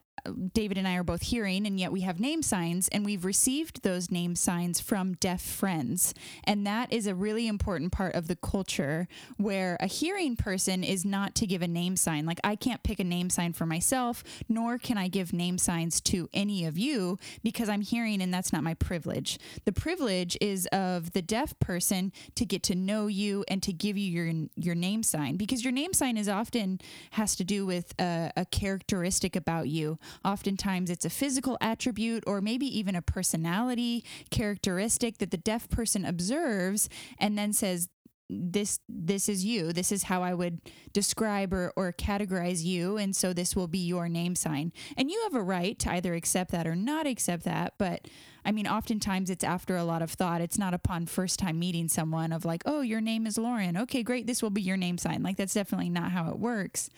David and I are both hearing, and yet we have name signs, and we've received those name signs from deaf friends. And that is a really important part of the culture where a hearing person is not to give a name sign. Like I can't pick a name sign for myself, nor can I give name signs to any of you because I'm hearing and that's not my privilege. The privilege is of the deaf person to get to know you and to give you your your name sign, because your name sign is often has to do with a, a characteristic about you. Oftentimes it's a physical attribute or maybe even a personality characteristic that the deaf person observes and then says, this this is you, this is how I would describe or, or categorize you, and so this will be your name sign. And you have a right to either accept that or not accept that, but I mean, oftentimes it's after a lot of thought. It's not upon first time meeting someone of like, oh, your name is Lauren. Okay, great. This will be your name sign. Like that's definitely not how it works.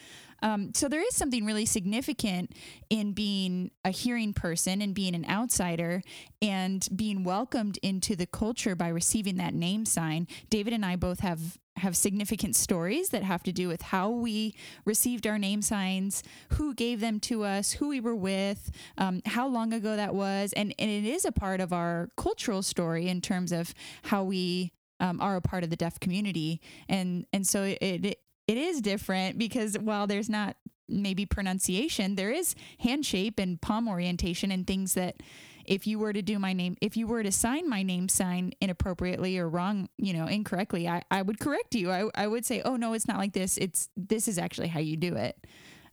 Um, so there is something really significant in being a hearing person and being an outsider and being welcomed into the culture by receiving that name sign. David and I both have have significant stories that have to do with how we received our name signs, who gave them to us, who we were with, um, how long ago that was. And, and it is a part of our cultural story in terms of how we um, are a part of the deaf community. And, and so it, it, it is different because while there's not maybe pronunciation, there is hand shape and palm orientation and things that if you were to do my name, if you were to sign my name sign inappropriately or wrong, you know, incorrectly, I, I would correct you. I, I would say, oh, no, it's not like this. It's this is actually how you do it.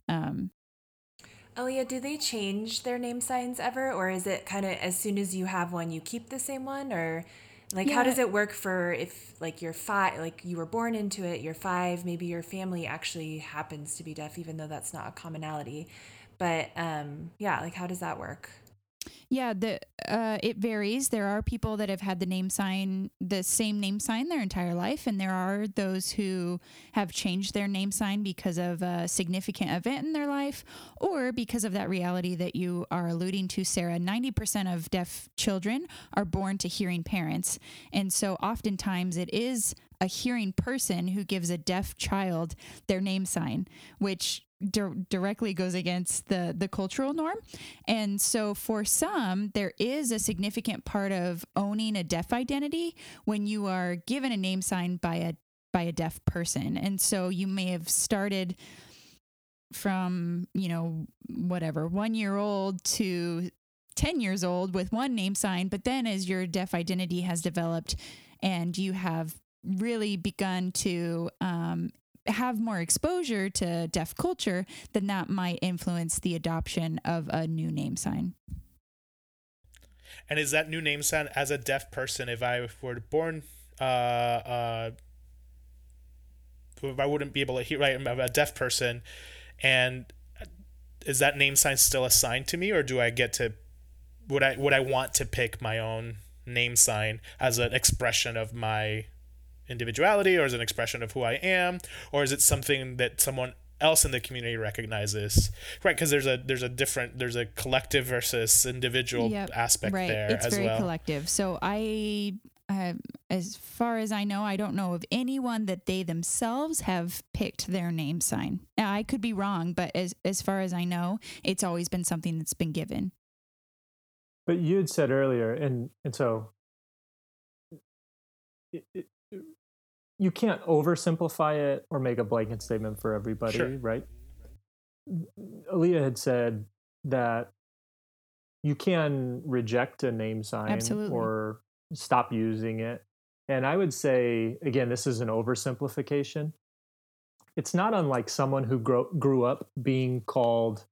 Um, Elia, do they change their name signs ever? Or is it kind of as soon as you have one, you keep the same one? Or Like, yeah. How does it work for if, like, you're five, like, you were born into it, you're five, maybe your family actually happens to be deaf, even though that's not a commonality. But, um, yeah, like, how does that work? Yeah, the uh, it varies. There are people that have had the name sign, the same name sign their entire life, and there are those who have changed their name sign because of a significant event in their life or because of that reality that you are alluding to, Sarah. ninety percent of deaf children are born to hearing parents, and so oftentimes it is a hearing person who gives a deaf child their name sign, which Di- directly goes against the, the cultural norm. And so for some, there is a significant part of owning a deaf identity when you are given a name sign by a, by a deaf person. And so you may have started from, you know, whatever, one year old to ten years old with one name sign. But then as your deaf identity has developed and you have really begun to, um, have more exposure to deaf culture, then that might influence the adoption of a new name sign. And is that new name sign as a deaf person, if I were born, uh, uh, if I wouldn't be able to hear, right, I'm a deaf person, and is that name sign still assigned to me, or do I get to, would I, would I want to pick my own name sign as an expression of my individuality, or as an expression of who I am, or is it something that someone else in the community recognizes, right? Because there's a there's a different there's a collective versus individual yep, aspect right. there it's as very well. Collective. So I, uh, as far as I know, I don't know of anyone that they themselves have picked their name sign. Now I could be wrong, but as as far as I know, it's always been something that's been given. But you had said earlier, and and so. It, it, you can't oversimplify it or make a blanket statement for everybody, sure. right? Aaliyah had said that you can reject a name sign Absolutely. Or stop using it. And I would say, again, this is an oversimplification. It's not unlike someone who grew, grew up being called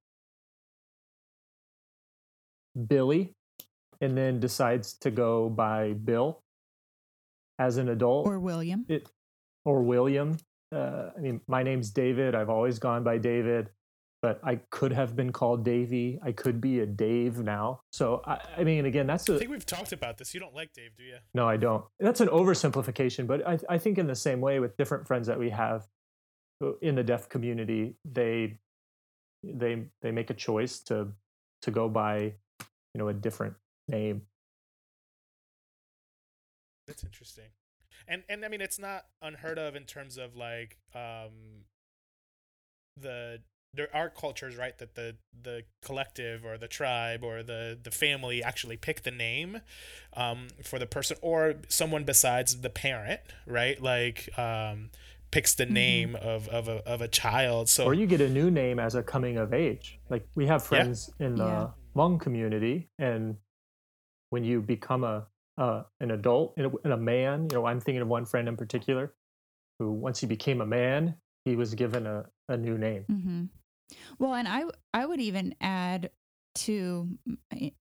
Billy and then decides to go by Bill. As an adult, or William, it, or William. Uh, I mean, my name's David. I've always gone by David, but I could have been called Davey. I could be a Dave now. So I, I mean, again, that's. A, I think we've talked about this. You don't like Dave, do you? No, I don't. That's an oversimplification, but I, I think in the same way with different friends that we have in the deaf community, they they they make a choice to to go by, you know, a different name. That's interesting. And and I mean, it's not unheard of in terms of like um the there are cultures, right, that the the collective or the tribe or the the family actually pick the name um for the person, or someone besides the parent, right? Like um picks the name mm-hmm. of of a of a child. So or you get a new name as a coming of age. Like we have friends yeah. in the yeah. Hmong community, and when you become a Uh, an adult and a man, you know, I'm thinking of one friend in particular who, once he became a man, he was given a, a new name. Mm-hmm. Well, and I, I would even add to,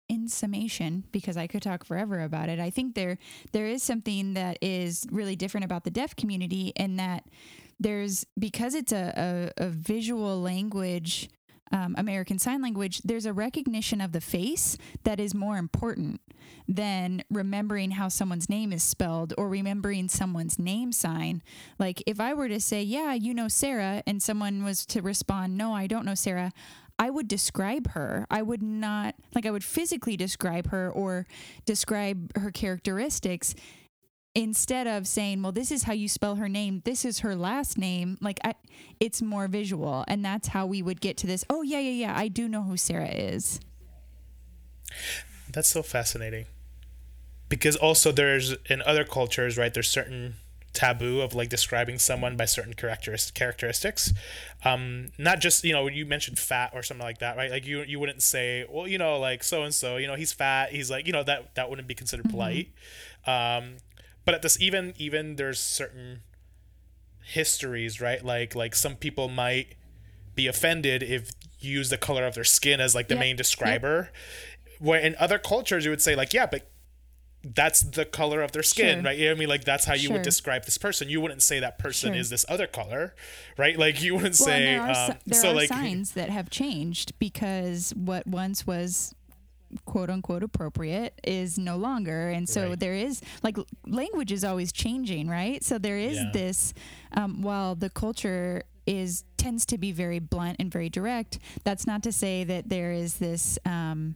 in summation, because I could talk forever about it, I think there, there is something that is really different about the deaf community, in that there's, because it's a, a, a visual language, Um, American Sign Language, there's a recognition of the face that is more important than remembering how someone's name is spelled or remembering someone's name sign. Like if I were to say, yeah, you know Sarah, and someone was to respond, no, I don't know Sarah, I would describe her. I would not, like I would physically describe her or describe her characteristics, instead of saying, well, this is how you spell her name, this is her last name. Like I, it's more visual, and that's how we would get to this. Oh yeah, yeah, yeah. I do know who Sarah is. That's so fascinating, because also there's in other cultures, right? There's certain taboo of like describing someone by certain characteristic characteristics. Um, not just, you know, you mentioned fat or something like that, right? Like you, you wouldn't say, well, you know, like so-and-so, you know, he's fat. He's like, you know, that, that wouldn't be considered polite. Mm-hmm. Um, But at this, even even there's certain histories, right? Like like some people might be offended if you use the color of their skin as like the yep. main describer. Yep. Where in other cultures you would say like, yeah, but that's the color of their skin, sure. right? You know what I mean? Like, that's how you sure. would describe this person. You wouldn't say that person sure. is this other color, right? Like, you wouldn't well, say... There are, um, there so are like, signs that have changed because what once was quote-unquote appropriate is no longer. And so right. there is... Like, language is always changing, right? So there is yeah. this... Um, while the culture is tends to be very blunt and very direct, that's not to say that there is this... Um,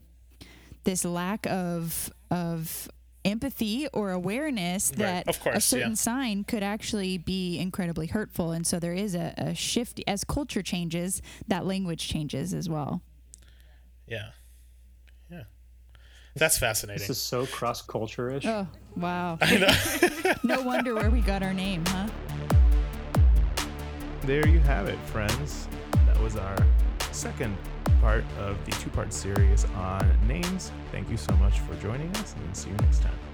this lack of... of empathy or awareness that right. of course, a certain yeah. sign could actually be incredibly hurtful. And so there is a, a shift as culture changes, that language changes as well. Yeah. Yeah. That's fascinating. This is so cross culture-ish. Oh, wow. I know. No wonder where we got our name, huh? There you have it, friends. That was our second part of the two-part series on names. Thank you so much for joining us, and see you next time.